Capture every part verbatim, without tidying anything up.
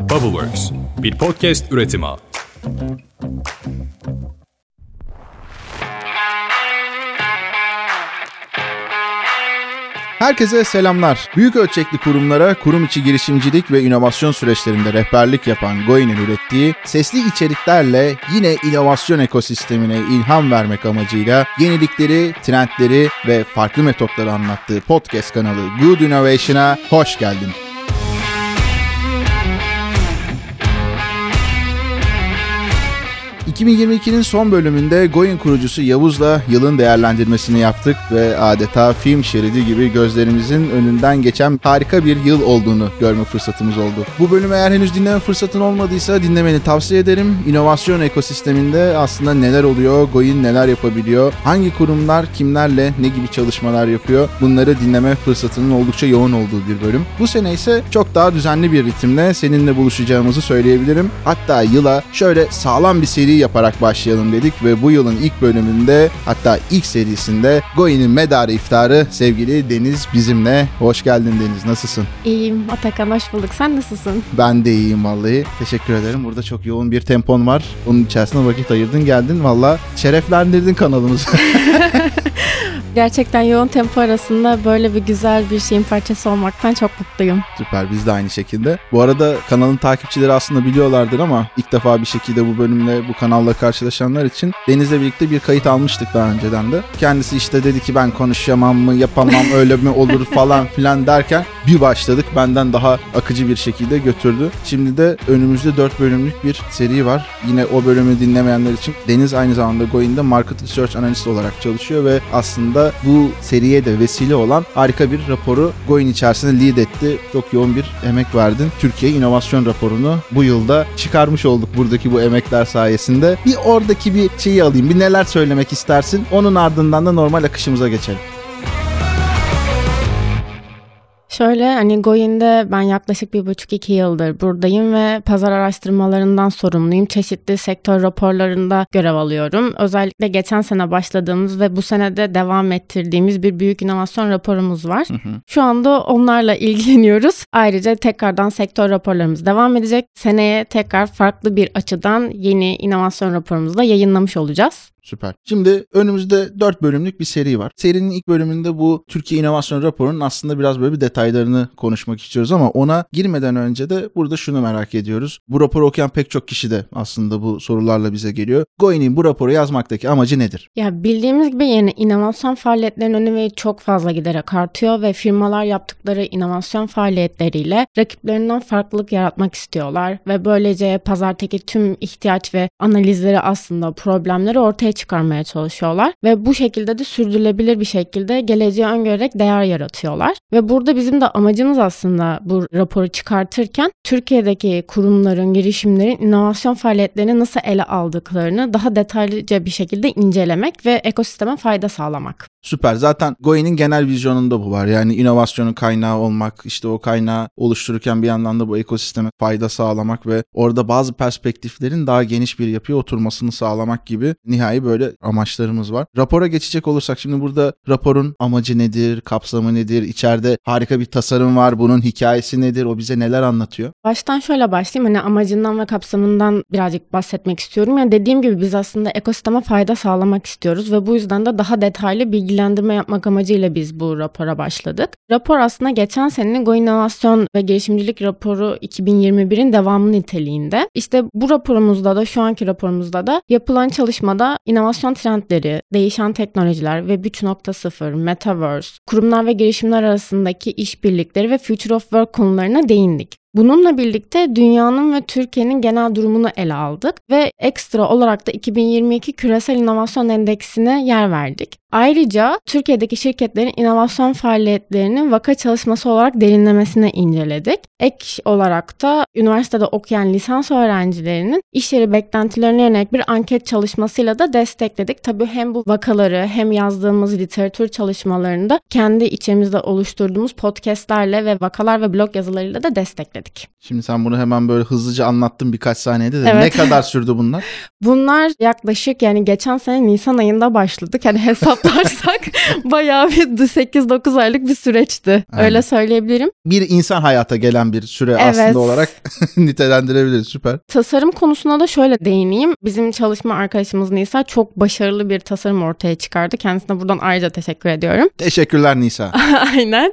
Bubbleworks, bir podcast üretimi. Herkese selamlar. Büyük ölçekli kurumlara kurum içi girişimcilik ve inovasyon süreçlerinde rehberlik yapan Goin'in ürettiği sesli içeriklerle yine inovasyon ekosistemine ilham vermek amacıyla yenilikleri, trendleri ve farklı metotları anlattığı podcast kanalı Good Innovation'a hoş geldin. iki bin yirmi ikinin son bölümünde Goin kurucusu Yavuz'la yılın değerlendirmesini yaptık ve adeta film şeridi gibi gözlerimizin önünden geçen harika bir yıl olduğunu görme fırsatımız oldu. Bu bölümü eğer henüz dinleme fırsatın olmadıysa dinlemeni tavsiye ederim. İnovasyon ekosisteminde aslında neler oluyor, Goin neler yapabiliyor, hangi kurumlar kimlerle ne gibi çalışmalar yapıyor, bunları dinleme fırsatının oldukça yoğun olduğu bir bölüm. Bu sene ise çok daha düzenli bir ritimle seninle buluşacağımızı söyleyebilirim. Hatta yıla şöyle sağlam bir seri yaparak başlayalım dedik ve bu yılın ilk bölümünde, hatta ilk serisinde Goin'in medarı iftarı sevgili Deniz bizimle. Hoş geldin Deniz, nasılsın? İyiyim Atakan, hoş bulduk. Sen nasılsın? Ben de iyiyim vallahi. Teşekkür ederim. Burada çok yoğun bir tempon var. Onun içerisinde vakit ayırdın, geldin. Vallahi şereflendirdin kanalımızı. Gerçekten yoğun tempo arasında böyle bir güzel bir şeyin parçası olmaktan çok mutluyum. Süper, biz de aynı şekilde. Bu arada kanalın takipçileri aslında biliyorlardır ama ilk defa bir şekilde bu bölümle, bu kanalla karşılaşanlar için Deniz'le birlikte bir kayıt almıştık daha önceden de. Kendisi işte dedi ki ben konuşamam mı, yapamam, öyle mi olur falan filan derken bir başladık, benden daha akıcı bir şekilde götürdü. Şimdi de önümüzde dört bölümlük bir seri var. Yine o bölümü dinlemeyenler için Deniz aynı zamanda Goin'de Market Research Analyst olarak çalışıyor ve aslında bu seriye de vesile olan harika bir raporu Goin içerisinde lead etti. Çok yoğun bir emek verdin. Türkiye İnovasyon Raporu'nu bu yılda çıkarmış olduk buradaki bu emekler sayesinde. Bir oradaki bir şeyi alayım. Bir neler söylemek istersin? Onun ardından da normal akışımıza geçelim. Şöyle, hani Goin'de ben yaklaşık bir buçuk iki yıldır buradayım ve pazar araştırmalarından sorumluyum. Çeşitli sektör raporlarında görev alıyorum. Özellikle geçen sene başladığımız ve bu sene de devam ettirdiğimiz bir büyük inovasyon raporumuz var. Hı hı. Şu anda onlarla ilgileniyoruz. Ayrıca tekrardan sektör raporlarımız devam edecek. Seneye tekrar farklı bir açıdan yeni inovasyon raporumuzu da yayınlamış olacağız. Süper. Şimdi önümüzde dört bölümlük bir seri var. Serinin ilk bölümünde bu Türkiye İnovasyon Raporu'nun aslında biraz böyle bir detaylarını konuşmak istiyoruz ama ona girmeden önce de burada şunu merak ediyoruz. Bu raporu okuyan pek çok kişi de aslında bu sorularla bize geliyor. Goin'in bu raporu yazmaktaki amacı nedir? Ya bildiğimiz gibi yeni inovasyon faaliyetlerinin önemi çok fazla giderek artıyor ve firmalar yaptıkları inovasyon faaliyetleriyle rakiplerinden farklılık yaratmak istiyorlar ve böylece pazardaki tüm ihtiyaç ve analizleri, aslında problemleri ortaya çıkarmaya çalışıyorlar ve bu şekilde de sürdürülebilir bir şekilde geleceği öngörerek değer yaratıyorlar. Ve burada bizim de amacımız aslında bu raporu çıkartırken Türkiye'deki kurumların, girişimlerin inovasyon faaliyetlerini nasıl ele aldıklarını daha detaylıca bir şekilde incelemek ve ekosisteme fayda sağlamak. Süper. Zaten Goin'in genel vizyonunda bu var. Yani inovasyonun kaynağı olmak, işte o kaynağı oluştururken bir yandan da bu ekosisteme fayda sağlamak ve orada bazı perspektiflerin daha geniş bir yapıya oturmasını sağlamak gibi nihai böyle amaçlarımız var. Rapora geçecek olursak şimdi burada raporun amacı nedir, kapsamı nedir, içeride harika bir tasarım var, bunun hikayesi nedir, o bize neler anlatıyor? Baştan şöyle başlayayım. Hani amacından ve kapsamından birazcık bahsetmek istiyorum. Yani dediğim gibi biz aslında ekosisteme fayda sağlamak istiyoruz ve bu yüzden de daha detaylı bir bilgilendirme yapmak amacıyla biz bu rapora başladık. Rapor aslında geçen senenin Goin İnovasyon ve Girişimcilik Raporu iki bin yirmi birin devamı niteliğinde. İşte bu raporumuzda da, şu anki raporumuzda da yapılan çalışmada inovasyon trendleri, değişen teknolojiler ve üç nokta sıfır, metaverse, kurumlar ve girişimler arasındaki işbirlikleri ve future of work konularına değindik. Bununla birlikte dünyanın ve Türkiye'nin genel durumunu ele aldık ve ekstra olarak da iki bin yirmi iki Küresel İnovasyon Endeksine yer verdik. Ayrıca Türkiye'deki şirketlerin inovasyon faaliyetlerinin vaka çalışması olarak derinlemesine inceledik. Ek olarak da üniversitede okuyan lisans öğrencilerinin iş yeri beklentilerine yönelik bir anket çalışmasıyla da destekledik. Tabii hem bu vakaları hem yazdığımız literatür çalışmalarını da kendi içimizde oluşturduğumuz podcastlerle ve vakalar ve blog yazılarıyla da destekledik. istedik. Şimdi sen bunu hemen böyle hızlıca anlattın birkaç saniyede de. Evet. Ne kadar sürdü bunlar? Bunlar yaklaşık yani geçen sene Nisan ayında başladık. Yani hesaplarsak bayağı bir sekiz dokuz aylık bir süreçti. Aynen. Öyle söyleyebilirim. Bir insan hayata gelen bir süre evet. aslında olarak nitelendirebiliriz. Süper. Tasarım konusuna da şöyle değineyim. Bizim çalışma arkadaşımız Nisa çok başarılı bir tasarım ortaya çıkardı. Kendisine buradan ayrıca teşekkür ediyorum. Teşekkürler Nisa. Aynen.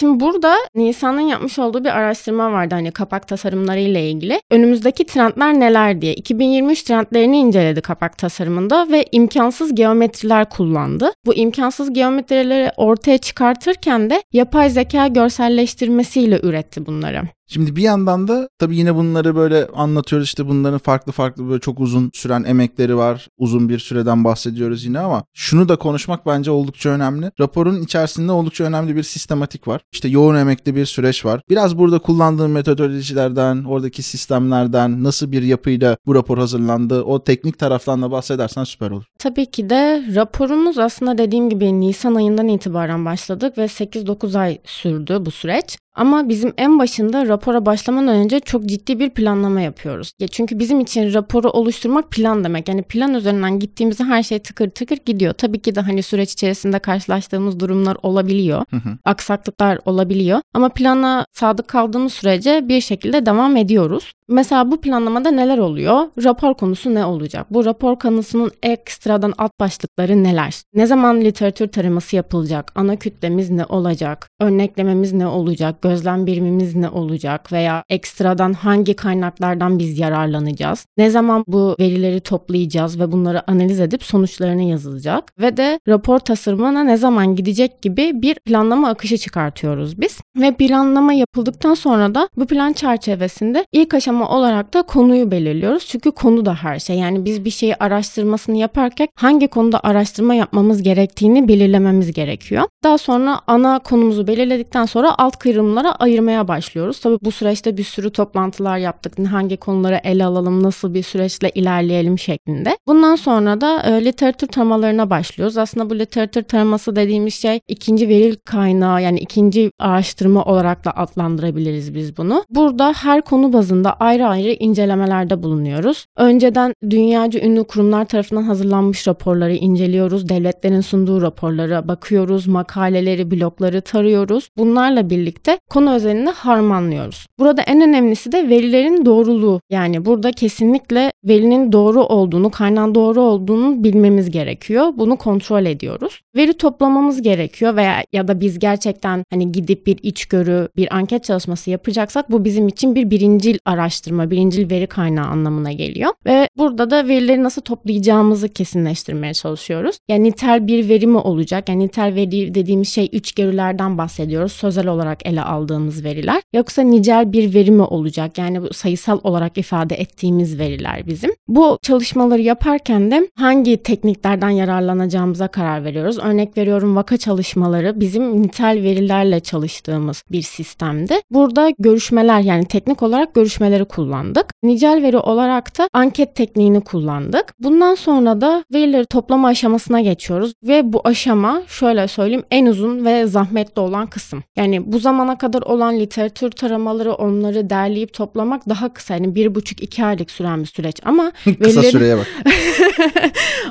Şimdi burada Nisa'nın yapmış olduğu bir araştırma vardı hani kapak tasarımlarıyla ilgili. Önümüzdeki trendler neler diye. iki bin yirmi üç trendlerini inceledi kapak tasarımında ve imkansız geometriler kullandı. Bu imkansız geometrileri ortaya çıkartırken de yapay zeka görselleştirmesiyle üretti bunları. Şimdi bir yandan da tabii yine bunları böyle anlatıyoruz işte bunların farklı farklı böyle çok uzun süren emekleri var. Uzun bir süreden bahsediyoruz yine ama şunu da konuşmak bence oldukça önemli. Raporun içerisinde oldukça önemli bir sistematik var. İşte yoğun emekli bir süreç var. Biraz burada kullandığım metodolojilerden, oradaki sistemlerden, nasıl bir yapıyla bu rapor hazırlandı, o teknik taraftan da bahsedersen süper olur. Tabii ki de raporumuz aslında dediğim gibi Nisan ayından itibaren başladık ve sekiz dokuz ay sürdü bu süreç. Ama bizim en başında rapora başlamadan önce çok ciddi bir planlama yapıyoruz. Ya çünkü bizim için raporu oluşturmak plan demek. Yani plan üzerinden gittiğimizde her şey tıkır tıkır gidiyor. Tabii ki de hani süreç içerisinde karşılaştığımız durumlar olabiliyor. Hı hı. Aksaklıklar olabiliyor. Ama plana sadık kaldığımız sürece bir şekilde devam ediyoruz. Mesela bu planlamada neler oluyor? Rapor konusu ne olacak? Bu rapor konusunun ekstradan alt başlıkları neler? Ne zaman literatür taraması yapılacak? Ana kütlemiz ne olacak? Örneklememiz ne olacak? Gözlem birimimiz ne olacak? Veya ekstradan hangi kaynaklardan biz yararlanacağız? Ne zaman bu verileri toplayacağız ve bunları analiz edip sonuçlarını yazılacak? Ve de rapor tasarımına ne zaman gidecek gibi bir planlama akışı çıkartıyoruz biz. Ve planlama yapıldıktan sonra da bu plan çerçevesinde ilk aşama olarak da konuyu belirliyoruz. Çünkü konu da her şey. Yani biz bir şeyi araştırmasını yaparken hangi konuda araştırma yapmamız gerektiğini belirlememiz gerekiyor. Daha sonra ana konumuzu belirledikten sonra alt kırımlara ayırmaya başlıyoruz. Tabii bu süreçte bir sürü toplantılar yaptık. Hangi konuları ele alalım, nasıl bir süreçle ilerleyelim şeklinde. Bundan sonra da e, literatür taramalarına başlıyoruz. Aslında bu literatür taraması dediğimiz şey ikinci veri kaynağı yani ikinci araştırma olarak da adlandırabiliriz biz bunu. Burada her konu bazında ayrı ayrı incelemelerde bulunuyoruz. Önceden dünyaca ünlü kurumlar tarafından hazırlanmış raporları inceliyoruz. Devletlerin sunduğu raporlara bakıyoruz. Makaleleri, blogları tarıyoruz. Bunlarla birlikte konu özelinde harmanlıyoruz. Burada en önemlisi de verilerin doğruluğu. Yani burada kesinlikle verinin doğru olduğunu, kaynağın doğru olduğunu bilmemiz gerekiyor. Bunu kontrol ediyoruz. Veri toplamamız gerekiyor veya ya da biz gerçekten hani gidip bir içgörü, bir anket çalışması yapacaksak bu bizim için bir birincil araştırma. araştırma, birincil veri kaynağı anlamına geliyor. Ve burada da verileri nasıl toplayacağımızı kesinleştirmeye çalışıyoruz. Yani nitel bir veri mi olacak? Yani nitel veri dediğimiz şey içgörülerden bahsediyoruz. Sözel olarak ele aldığımız veriler. Yoksa nicel bir veri mi olacak? Yani bu sayısal olarak ifade ettiğimiz veriler bizim. Bu çalışmaları yaparken de hangi tekniklerden yararlanacağımıza karar veriyoruz. Örnek veriyorum vaka çalışmaları bizim nitel verilerle çalıştığımız bir sistemdi. Burada görüşmeler yani teknik olarak görüşmeler kullandık. Nicel veri olarak da anket tekniğini kullandık. Bundan sonra da verileri toplama aşamasına geçiyoruz ve bu aşama şöyle söyleyeyim en uzun ve zahmetli olan kısım. Yani bu zamana kadar olan literatür taramaları onları derleyip toplamak daha kısa. Yani bir buçuk iki aylık süren bir süreç ama verileri... Kısa süreye bak.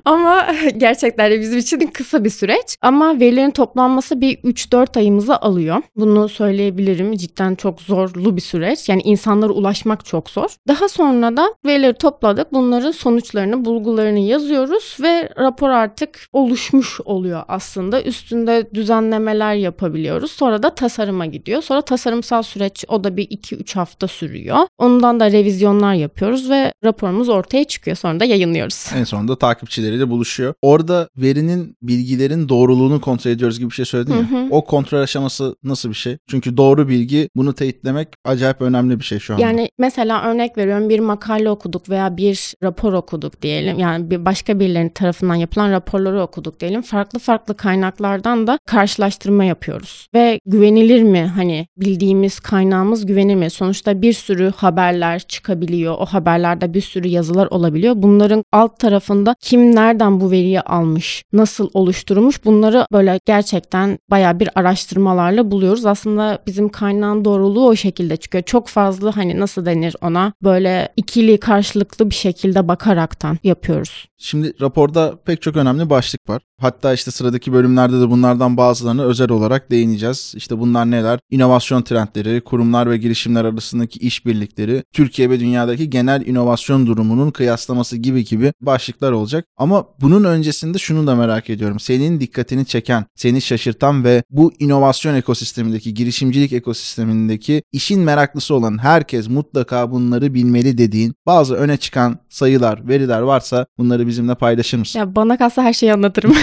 Ama gerçekten de bizim için kısa bir süreç. Ama verilerin toplanması bir üç dört ayımızı alıyor. Bunu söyleyebilirim. Cidden çok zorlu bir süreç. Yani insanlara ulaşmak çok zor. Daha sonra da verileri topladık. Bunların sonuçlarını, bulgularını yazıyoruz ve rapor artık oluşmuş oluyor aslında. Üstünde düzenlemeler yapabiliyoruz. Sonra da tasarıma gidiyor. Sonra tasarımsal süreç o da bir iki üç hafta sürüyor. Ondan da revizyonlar yapıyoruz ve raporumuz ortaya çıkıyor. Sonra da yayınlıyoruz. En sonunda takipçileriyle buluşuyor. Orada verinin, bilgilerin doğruluğunu kontrol ediyoruz gibi bir şey söyledin ya. Hı hı. O kontrol aşaması nasıl bir şey? Çünkü doğru bilgi bunu teyitlemek acayip önemli bir şey şu anda. Yani mesela örnek veriyorum, bir makale okuduk veya bir rapor okuduk diyelim. Yani bir başka birilerinin tarafından yapılan raporları okuduk diyelim. Farklı farklı kaynaklardan da karşılaştırma yapıyoruz. Ve güvenilir mi? Hani bildiğimiz kaynağımız güvenilir mi? Sonuçta bir sürü haberler çıkabiliyor. O haberlerde bir sürü yazılar olabiliyor. Bunların alt tarafında kim nereden bu veriyi almış, nasıl oluşturmuş, bunları böyle gerçekten bayağı bir araştırmalarla buluyoruz. Aslında bizim kaynağın doğruluğu o şekilde çıkıyor. Çok fazla hani nasıl denir ona, böyle ikili karşılıklı bir şekilde bakaraktan yapıyoruz. Şimdi raporda pek çok önemli başlık var. Hatta işte sıradaki bölümlerde de bunlardan bazılarına özel olarak değineceğiz. İşte bunlar neler? İnovasyon trendleri, kurumlar ve girişimler arasındaki işbirlikleri, Türkiye ve dünyadaki genel inovasyon durumunun kıyaslaması gibi gibi başlıklar olacak. Ama bunun öncesinde şunu da merak ediyorum. Senin dikkatini çeken, seni şaşırtan ve bu inovasyon ekosistemindeki, girişimcilik ekosistemindeki işin meraklısı olan herkes mutlaka bunları bilmeli dediğin bazı öne çıkan sayılar, veriler varsa bunları bizimle paylaşır mısın? Ya bana kalsa her şeyi anlatırım.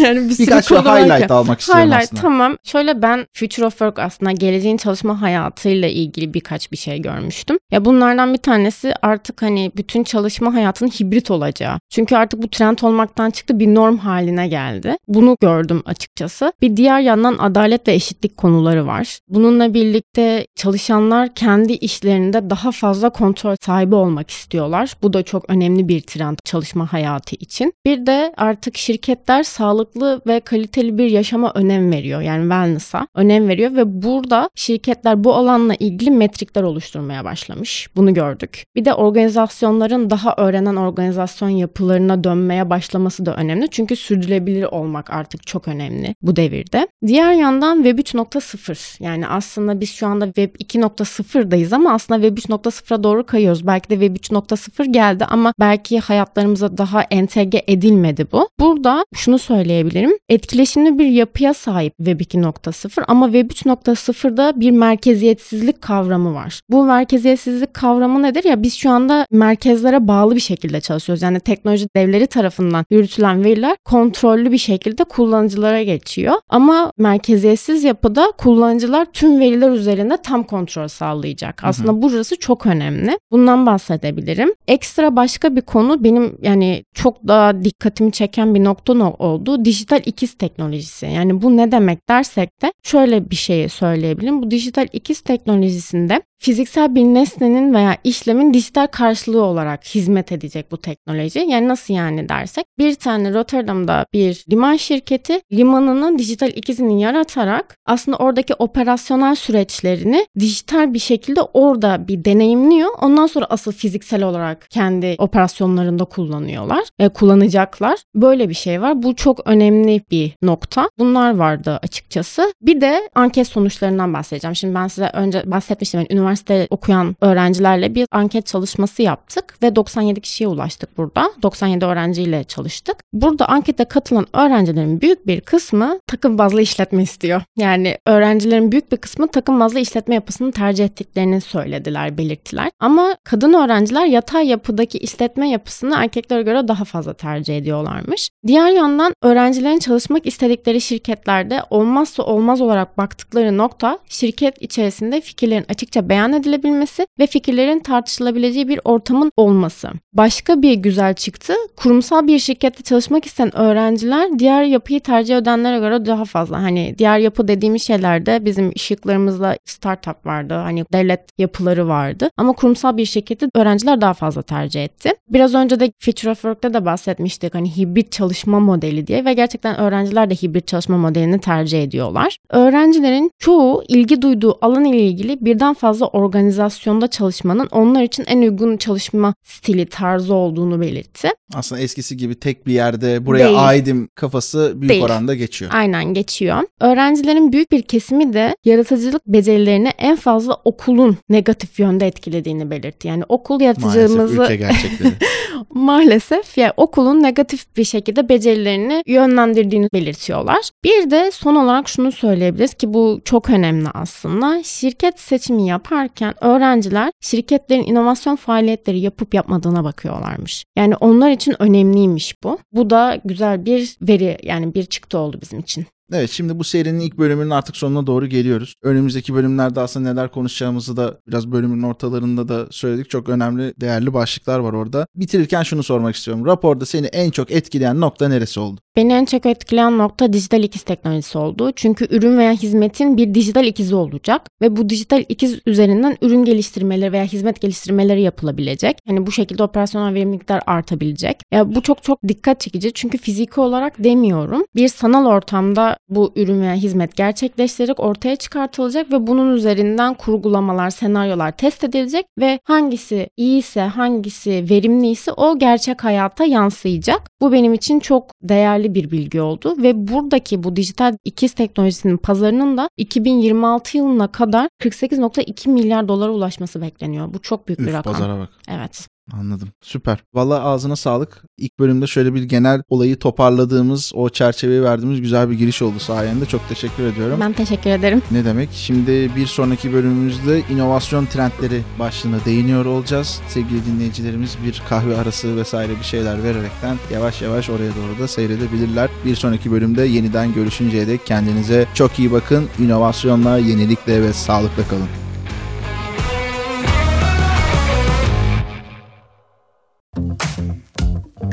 Yani bir Birkaç sürü konu highlight varken. almak istiyorum highlight, aslında. Tamam. Şöyle, ben Future of Work, aslında geleceğin çalışma hayatıyla ilgili birkaç bir şey görmüştüm. Ya bunlardan bir tanesi artık hani bütün çalışma hayatının hibrit olacağı. Çünkü artık bu trend olmaktan çıktı, bir norm haline geldi. Bunu gördüm açıkçası. Bir diğer yandan adalet ve eşitlik konuları var. Bununla birlikte çalışanlar kendi işlerinde daha fazla kontrol sahibi olmak istiyorlar. Bu da çok önemli bir trend çalışma hayatı için. Bir de artık şirketler sağlıklı ve kaliteli bir yaşama önem veriyor. Yani wellness'a önem veriyor ve burada şirketler bu alanla ilgili metrikler oluşturmaya başlamış. Bunu gördük. Bir de organizasyonların daha öğrenen organizasyon yapılarına dönmeye başlaması da önemli. Çünkü sürdürülebilir olmak artık çok önemli bu devirde. Diğer yandan web üç nokta sıfır. Yani aslında biz şu anda web iki nokta sıfırdayız ama aslında web üç nokta sıfıra doğru kayıyoruz. Belki de web üç nokta sıfır geldi ama belki hayatlarımıza daha entegre edilmedi bu. Burada şunu söyleyebilirim. Etkileşimli bir yapıya sahip web iki nokta sıfır ama web üç nokta sıfırda bir merkeziyetsizlik kavramı var. Bu merkeziyetsizlik kavramı nedir? Ya biz şu anda merkezlere bağlı bir şekilde çalışıyoruz. Yani teknoloji devleri tarafından yürütülen veriler kontrollü bir şekilde kullanıcılara geçiyor. Ama merkeziyetsiz yapıda kullanıcılar tüm veriler üzerinde tam kontrol sağlayacak. Hı hı. Aslında burası çok önemli. Bundan bahsedebilirim. Ekstra başka bir konu, benim yani çok daha dikkatimi çeken bir nokta oldu. Dijital ikiz teknolojisi. Yani bu ne demek dersek de şöyle bir şey söyleyebilirim. Bu dijital ikiz teknolojisinde fiziksel bir nesnenin veya işlemin dijital karşılığı olarak hizmet edecek bu teknoloji. Yani nasıl yani dersek, bir tane Rotterdam'da bir liman şirketi limanının dijital ikizini yaratarak aslında oradaki operasyonel süreçlerini dijital bir şekilde orada bir deneyimliyor. Ondan sonra asıl fiziksel olarak kendi operasyonlarında kullanıyorlar ve kullanacaklar. Böyle bir şey var. Bu çok önemli bir nokta. Bunlar vardı açıkçası. Bir de anket sonuçlarından bahsedeceğim. Şimdi ben size önce bahsetmiştim. Yani üniversite Üniversite okuyan öğrencilerle bir anket çalışması yaptık ve doksan yedi kişiye ulaştık burada. doksan yedi öğrenciyle çalıştık. Burada ankete katılan öğrencilerin büyük bir kısmı takım bazlı işletme istiyor. Yani öğrencilerin büyük bir kısmı takım bazlı işletme yapısını tercih ettiklerini söylediler, belirttiler. Ama kadın öğrenciler yatay yapıdaki işletme yapısını erkeklere göre daha fazla tercih ediyorlarmış. Diğer yandan öğrencilerin çalışmak istedikleri şirketlerde olmazsa olmaz olarak baktıkları nokta, şirket içerisinde fikirlerin açıkça beyan edilebilmesi ve fikirlerin tartışılabileceği bir ortamın olması. Başka bir güzel çıktı. Kurumsal bir şirkette çalışmak isteyen öğrenciler diğer yapıyı tercih edenlere göre daha fazla. Hani diğer yapı dediğimiz şeylerde bizim şıklarımızda startup vardı. Hani devlet yapıları vardı. Ama kurumsal bir şirketi öğrenciler daha fazla tercih etti. Biraz önce de Future of Work'ta da bahsetmiştik. Hani hibrit çalışma modeli diye ve gerçekten öğrenciler de hibrit çalışma modelini tercih ediyorlar. Öğrencilerin çoğu ilgi duyduğu alan ile ilgili birden fazla organizasyonda çalışmanın onlar için en uygun çalışma stili, tarzı olduğunu belirtti. Aslında eskisi gibi tek bir yerde buraya Değil. aidim kafası büyük Değil. oranda geçiyor. Aynen geçiyor. Öğrencilerin büyük bir kesimi de yaratıcılık becerilerini en fazla okulun negatif yönde etkilediğini belirtti. Yani okul yaratıcılığımızı... Maalesef ülke gerçekleri. Maalesef yani okulun negatif bir şekilde becerilerini yönlendirdiğini belirtiyorlar. Bir de son olarak şunu söyleyebiliriz ki bu çok önemli aslında. Şirket seçimi yap yaparken öğrenciler şirketlerin inovasyon faaliyetleri yapıp yapmadığına bakıyorlarmış. Yani onlar için önemliymiş bu. Bu da güzel bir veri, yani bir çıktı oldu bizim için. Evet, şimdi bu serinin ilk bölümünün artık sonuna doğru geliyoruz. Önümüzdeki bölümlerde aslında neler konuşacağımızı da biraz bölümün ortalarında da söyledik. Çok önemli, değerli başlıklar var orada. Bitirirken şunu sormak istiyorum. Raporda seni en çok etkileyen nokta neresi oldu? Beni en çok etkileyen nokta dijital ikiz teknolojisi oldu. Çünkü ürün veya hizmetin bir dijital ikizi olacak ve bu dijital ikiz üzerinden ürün geliştirmeleri veya hizmet geliştirmeleri yapılabilecek. Hani bu şekilde operasyonel verimlilikler artabilecek. Ya bu çok çok dikkat çekici çünkü fiziki olarak demiyorum. Bir sanal ortamda bu ürün veya hizmet gerçekleştirerek ortaya çıkartılacak ve bunun üzerinden kurgulamalar, senaryolar test edilecek ve hangisi iyiyse, hangisi verimliyse o gerçek hayata yansıyacak. Bu benim için çok değerli bir bilgi oldu ve buradaki bu dijital ikiz teknolojisinin pazarının da iki bin yirmi altı yılına kadar kırk sekiz nokta iki milyar dolara ulaşması bekleniyor. Bu çok büyük bir Üf, rakam. Pazara bak. Evet. Anladım. Süper. Vallahi ağzına sağlık. İlk bölümde şöyle bir genel olayı toparladığımız, o çerçeveyi verdiğimiz güzel bir giriş oldu sayende. Çok teşekkür ediyorum. Ben teşekkür ederim. Ne demek? Şimdi bir sonraki bölümümüzde inovasyon trendleri başlığına değiniyor olacağız. Sevgili dinleyicilerimiz bir kahve arası vesaire bir şeyler vererekten yavaş yavaş oraya doğru da seyredebilirler. Bir sonraki bölümde yeniden görüşünceye dek kendinize çok iyi bakın. İnovasyonla, yenilikle ve sağlıkla kalın.